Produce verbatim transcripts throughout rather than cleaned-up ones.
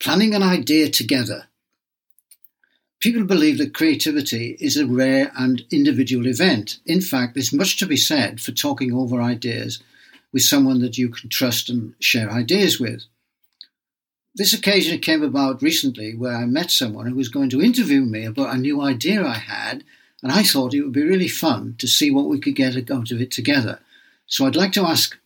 planning an idea together. People believe that creativity is a rare and individual event. In fact, there's much to be said for talking over ideas with someone that you can trust and share ideas with. This occasion came about recently where I met someone who was going to interview me about a new idea I had, and I thought it would be really fun to see what we could get out of it together. So I'd like to ask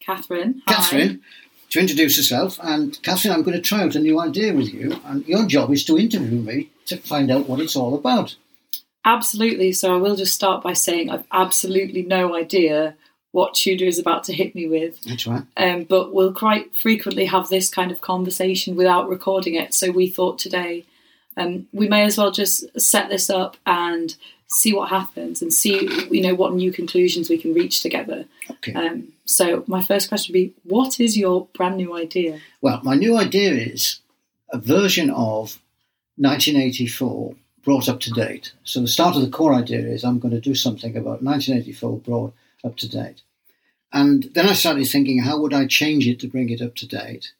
Catherine, Catherine to introduce herself. And Catherine, I'm going to try out a new idea with you, and your job is to interview me to find out what it's all about. Absolutely. So I will just start by saying I've absolutely no idea what Tudor is about to hit me with. That's right. Um, but we'll quite frequently have this kind of conversation without recording it. So we thought today um, we may as well just set this up and see what happens and see, you know, what new conclusions we can reach together. Okay. Um, so my first question would be, what is your brand new idea? Well, my new idea is a version of nineteen eighty-four brought up to date. So the start of the core idea is I'm going to do something about nineteen eighty-four brought up to date. And then I started thinking, how would I change it to bring it up to date?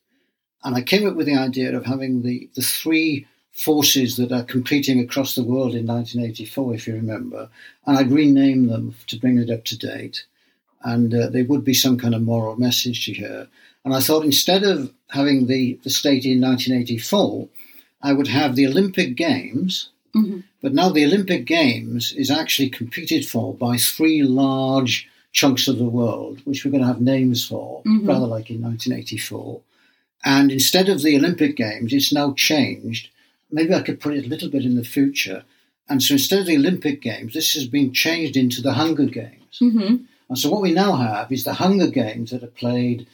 And I came up with the idea of having the, the three forces that are competing across the world in nineteen eighty-four, if you remember, and I'd rename them to bring it up to date. And uh, there would be some kind of moral message to hear. And I thought instead of having the, the state in nineteen eighty-four, I would have the Olympic Games. Mm-hmm. But now the Olympic Games is actually competed for by three large chunks of the world, which we're going to have names for, mm-hmm. rather like in nineteen eighty-four. And instead of the Olympic Games, it's now changed. Maybe I could put it a little bit in the future. And so instead of the Olympic Games, this has been changed into the Hunger Games. Mm-hmm. And so what we now have is the Hunger Games that are played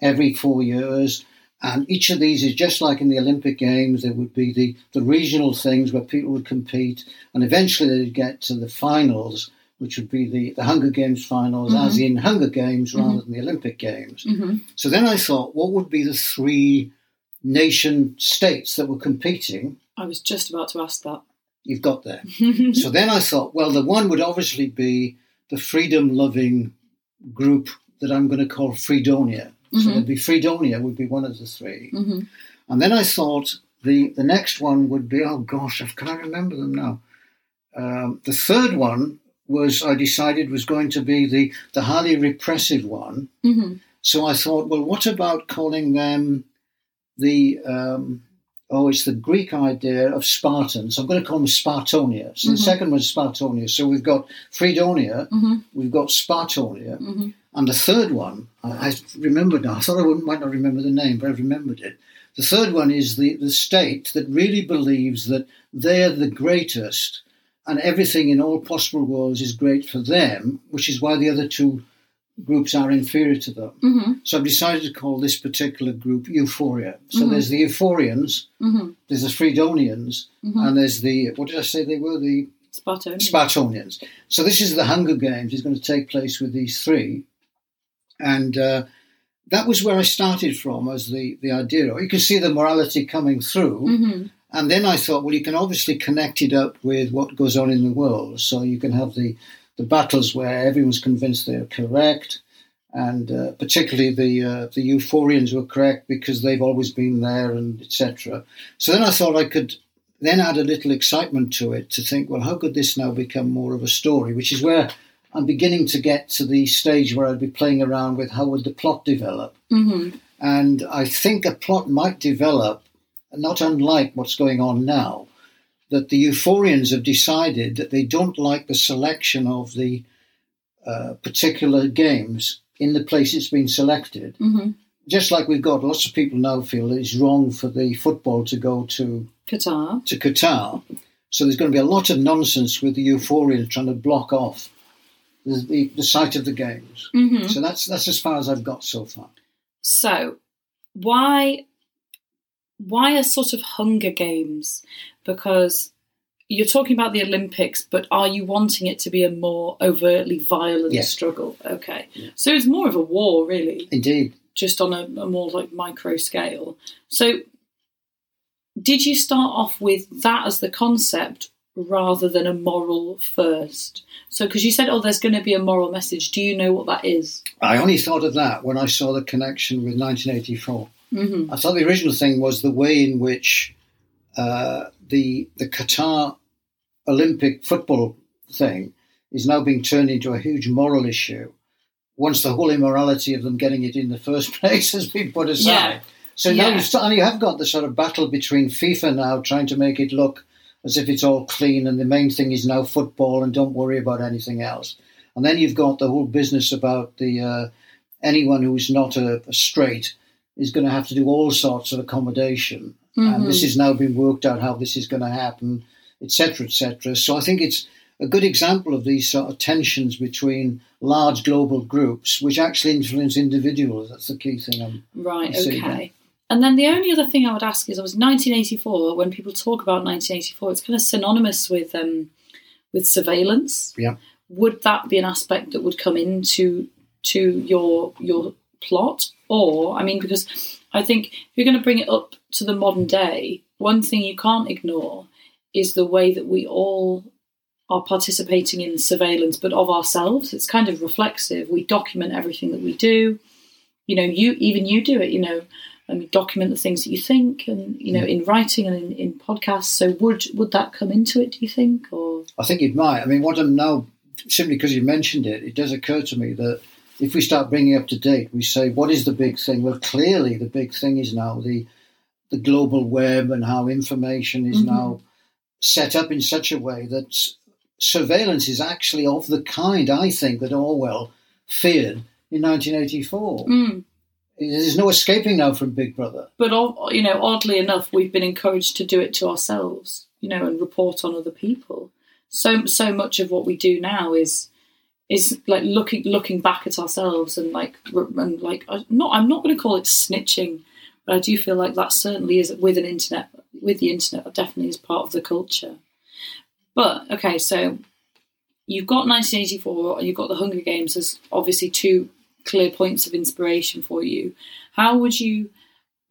every four years. And each of these is just like in the Olympic Games. There would be the, the regional things where people would compete. And eventually they'd get to the finals, which would be the, the Hunger Games finals, mm-hmm. as in Hunger Games rather mm-hmm. than the Olympic Games. Mm-hmm. So then I thought, what would be the three nation states that were competing? I was just about to ask that. You've got there. So then I thought, well, the one would obviously be the freedom-loving group that I'm going to call Freedonia. Mm-hmm. So there'd be Freedonia would be one of the three. Mm-hmm. And then I thought the, the next one would be, oh gosh, can I remember them now? Um, the third one was, I decided, was going to be the, the highly repressive one. Mm-hmm. So I thought, well, what about calling them the, um, oh, it's the Greek idea of Spartan. So I'm going to call them Spartonia. So mm-hmm. the second one's Spartonia. So we've got Freedonia, mm-hmm. we've got Spartonia. Mm-hmm. And the third one, I, I remembered now, I thought I wouldn't, might not remember the name, but I've remembered it. The third one is the, the state that really believes that they're the greatest and everything in all possible worlds is great for them, which is why the other two groups are inferior to them. Mm-hmm. So I've decided to call this particular group Euphoria. So mm-hmm. there's the Euphorians, mm-hmm. there's the Freedonians, mm-hmm. and there's the, what did I say they were? The Spartonians. Spartonians. So this is the Hunger Games. It's going to take place with these three. And uh, that was where I started from as the, the idea. You can see the morality coming through. Mm-hmm. And then I thought, well, you can obviously connect it up with what goes on in the world. So you can have the, the battles where everyone's convinced they're correct. And uh, particularly the uh, the Euphorians were correct because they've always been there and et cetera. So then I thought I could then add a little excitement to it to think, well, how could this now become more of a story, which is where I'm beginning to get to the stage where I'd be playing around with how would the plot develop. Mm-hmm. And I think a plot might develop, not unlike what's going on now, that the Euphorians have decided that they don't like the selection of the uh, particular games in the place it's been selected. Mm-hmm. Just like we've got lots of people now feel it's wrong for the football to go to Qatar. To Qatar. So there's going to be a lot of nonsense with the Euphorians trying to block off The, the, the site of the games. Mm-hmm. So that's that's as far as I've got so far. So why why a sort of Hunger Games? Because you're talking about the Olympics, but are you wanting it to be a more overtly violent yes. struggle? Okay. Yeah. So it's more of a war, really. Indeed. Just on a, a more like micro scale. So did you start off with that as the concept rather than a moral first? So, because you said, oh, there's going to be a moral message. Do you know what that is? I only thought of that when I saw the connection with nineteen eighty-four. Mm-hmm. I thought the original thing was the way in which uh, the the Qatar Olympic football thing is now being turned into a huge moral issue once the whole immorality of them getting it in the first place has been put aside. Yeah. So now yeah. you, start, and you have got the sort of battle between FIFA now trying to make it look as if it's all clean and the main thing is now football and don't worry about anything else. And then you've got the whole business about the uh, anyone who's not a, a straight is going to have to do all sorts of accommodation. Mm-hmm. And this has now been worked out how this is going to happen, et cetera, et cetera. So I think it's a good example of these sort of tensions between large global groups, which actually influence individuals. That's the key thing. I'm right, seeing. Okay. And then the only other thing I would ask is, I was nineteen eighty-four, when people talk about nineteen eighty-four, it's kind of synonymous with um, with surveillance. Yeah. Would that be an aspect that would come into to your your plot? Or, I mean, because I think if you're going to bring it up to the modern day, one thing you can't ignore is the way that we all are participating in surveillance, but of ourselves. It's kind of reflexive. We document everything that we do. You know, you even you do it, you know, and document the things that you think and, you know, in writing and in, in podcasts. So would would that come into it, do you think? Or I think it might. I mean, what I'm now, simply because you mentioned it, it does occur to me that if we start bringing up to date, we say, what is the big thing? Well, clearly the big thing is now the the global web and how information is mm-hmm. now set up in such a way that surveillance is actually of the kind, I think, that Orwell feared in nineteen eighty-four. Mm. There's no escaping now from Big Brother. But, you know, oddly enough, we've been encouraged to do it to ourselves, you know, and report on other people. So so much of what we do now is is like looking looking back at ourselves and like and like not I'm not going to call it snitching, but I do feel like that certainly is with an internet with the internet that definitely is part of the culture. But okay, so you've got nineteen eighty-four and you've got the Hunger Games as obviously two clear points of inspiration for you. How would you?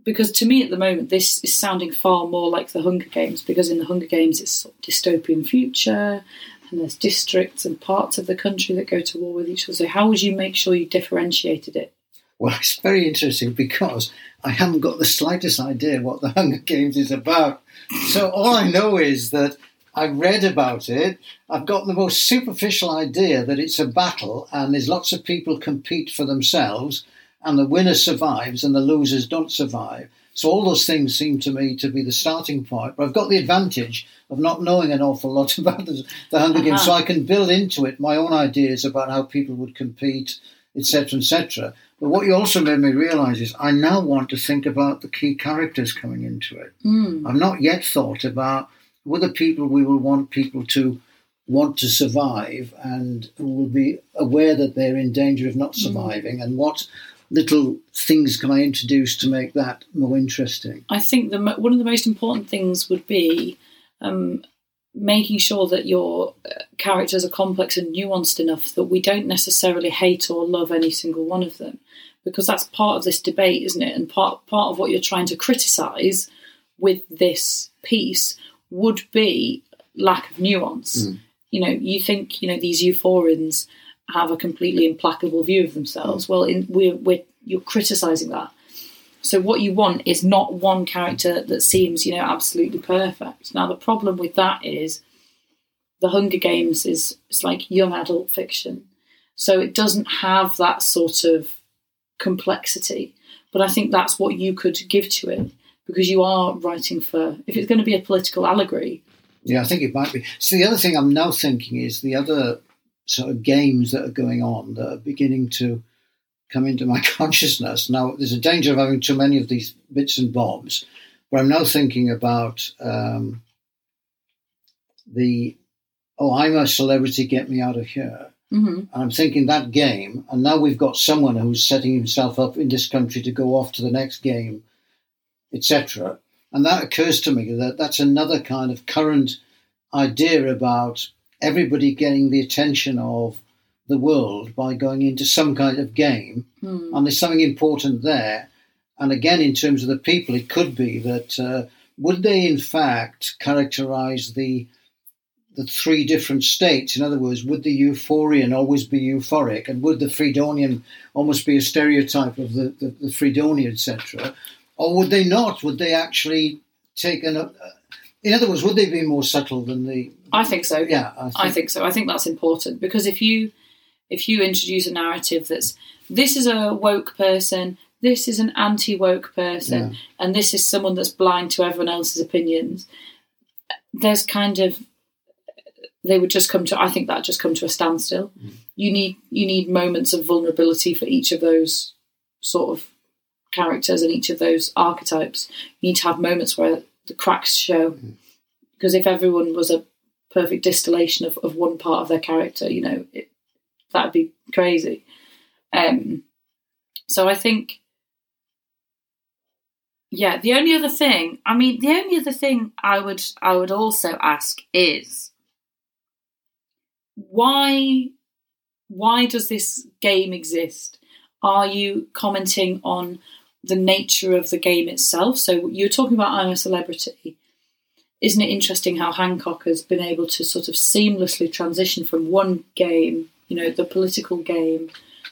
Because to me at the moment, this is sounding far more like the Hunger Games, because in the Hunger Games, it's sort of dystopian future and there's districts and parts of the country that go to war with each other. So how would you make sure you differentiated it? Well, it's very interesting because I haven't got the slightest idea what the Hunger Games is about. So all I know is that I read about it. I've got the most superficial idea that it's a battle and there's lots of people compete for themselves, and the winner survives and the losers don't survive. So all those things seem to me to be the starting point. But I've got the advantage of not knowing an awful lot about the, the Hunger uh-huh. Games, so I can build into it my own ideas about how people would compete, et cetera, et cetera. But what you also made me realise is I now want to think about the key characters coming into it. Mm. I've not yet thought about who are the people we will want people to want to survive and who will be aware that they're in danger of not surviving mm. and what little things can I introduce to make that more interesting? I think the, one of the most important things would be um, making sure that your characters are complex and nuanced enough that we don't necessarily hate or love any single one of them, because that's part of this debate, isn't it? And part part of what you're trying to criticise with this piece would be lack of nuance. Mm. You know, you think, you know, these euphorians have a completely implacable view of themselves. Well, in, we're, we're, you're criticising that. So what you want is not one character that seems, you know, absolutely perfect. Now, the problem with that is the Hunger Games is it's like young adult fiction. So it doesn't have that sort of complexity. But I think that's what you could give to it, because you are writing for, if it's going to be a political allegory. Yeah, I think it might be. So the other thing I'm now thinking is the other sort of games that are going on that are beginning to come into my consciousness. Now, there's a danger of having too many of these bits and bobs, but I'm now thinking about um, the, oh, I'm a celebrity, get me out of here. Mm-hmm. And I'm thinking that game, and now we've got someone who's setting himself up in this country to go off to the next game, et cetera. And that occurs to me that that's another kind of current idea about everybody getting the attention of the world by going into some kind of game. Mm. And there's something important there. And again, in terms of the people, it could be that uh, would they in fact characterize the the three different states? In other words, would the Euphorian always be euphoric? And would the Freedonian almost be a stereotype of the, the, the Freedonia, et cetera? Or would they not? Would they actually take an... Uh, in other words, would they be more subtle than the... I think so. Yeah. I think, I think so. I think that's important, because if you if you introduce a narrative that's, this is a woke person, this is an anti-woke person, yeah. and this is someone that's blind to everyone else's opinions, there's kind of... They would just come to... I think that just come to a standstill. Mm. You need you need moments of vulnerability for each of those sort of characters and each of those archetypes. You need to have moments where the cracks show, mm. because if everyone was a perfect distillation of, of one part of their character, you know, it, that'd be crazy. Um, so I think, yeah. The only other thing, I mean, the only other thing I would I would also ask is, why why does this game exist? Are you commenting on the nature of the game itself? So you're talking about I'm a Celebrity. Isn't it interesting how Hancock has been able to sort of seamlessly transition from one game, you know, the political game,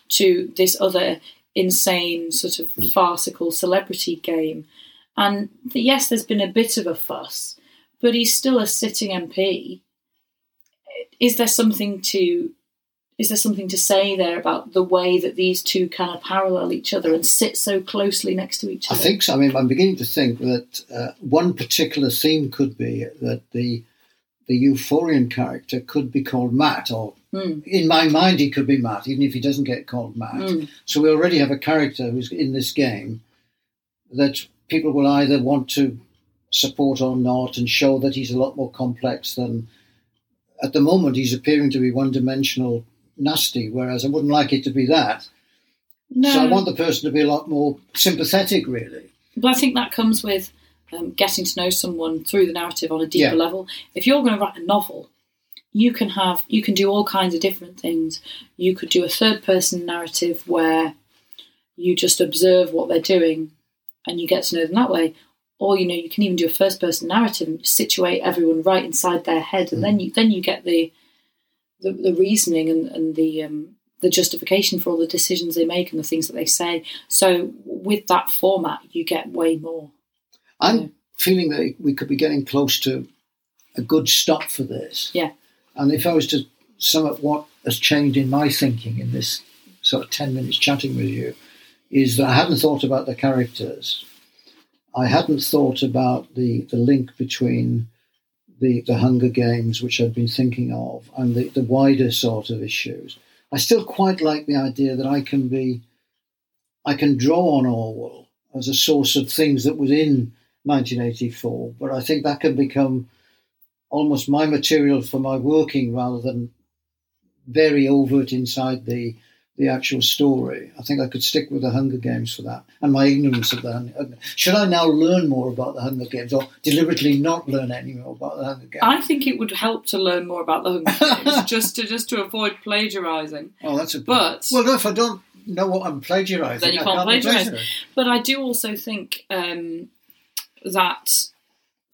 to this other insane sort of farcical celebrity game? And yes, there's been a bit of a fuss, but he's still a sitting M P. Is there something to... Is there something to say there about the way that these two kind of parallel each other and sit so closely next to each other? I think so. I mean, I'm beginning to think that uh, one particular theme could be that the the Euphorian character could be called Matt, or mm. in my mind he could be Matt, even if he doesn't get called Matt. Mm. So we already have a character who's in this game that people will either want to support or not, and show that he's a lot more complex than... At the moment, he's appearing to be one-dimensional nasty, whereas I wouldn't like it to be that. No. So I want the person to be a lot more sympathetic, really. But I think that comes with um, getting to know someone through the narrative on a deeper yeah. level. If you're going to write a novel, you can have you can do all kinds of different things. You could do a third-person narrative where you just observe what they're doing and you get to know them that way. Or, you know, you can even do a first-person narrative and situate everyone right inside their head, and mm. then you then you get the... The, the reasoning and, and the um, the justification for all the decisions they make and the things that they say. So with that format, you get way more. I'm know. feeling that we could be getting close to a good stop for this. Yeah. And if I was to sum up what has changed in my thinking in this sort of ten minutes chatting with you, is that I hadn't thought about the characters. I hadn't thought about the, the link between... The, the Hunger Games, which I've been thinking of, and the, the wider sort of issues. I still quite like the idea that I can be, I can draw on Orwell as a source of things that was in nineteen eighty-four, but I think that can become almost my material for my working rather than very overt inside the, the actual story. I think I could stick with the Hunger Games for that, and my ignorance of the Hunger. Should I now learn more about the Hunger Games, or deliberately not learn any more about the Hunger Games? I think it would help to learn more about the Hunger Games, just to just to avoid plagiarising. Oh, that's a but. Well, if I don't know what I'm plagiarising, then you can't, can't plagiarise. But I do also think um, that.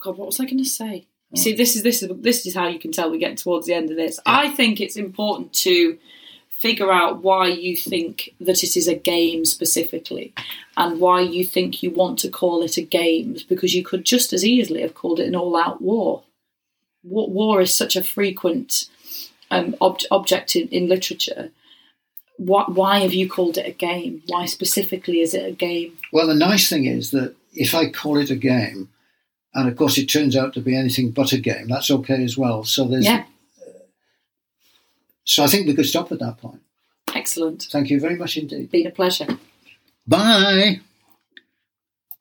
God, what was I going to say? Oh. See, this is this is this is how you can tell we get towards the end of this. Yeah. I think it's important to figure out why you think that it is a game specifically, and why you think you want to call it a game, because you could just as easily have called it an all-out war. War is such a frequent um, ob- object in, in literature. Why, why have you called it a game? Why specifically is it a game? Well, the nice thing is that if I call it a game, and of course it turns out to be anything but a game, that's okay as well. So there's... Yeah. So I think we could stop at that point. Excellent. Thank you very much indeed. Been a pleasure. Bye.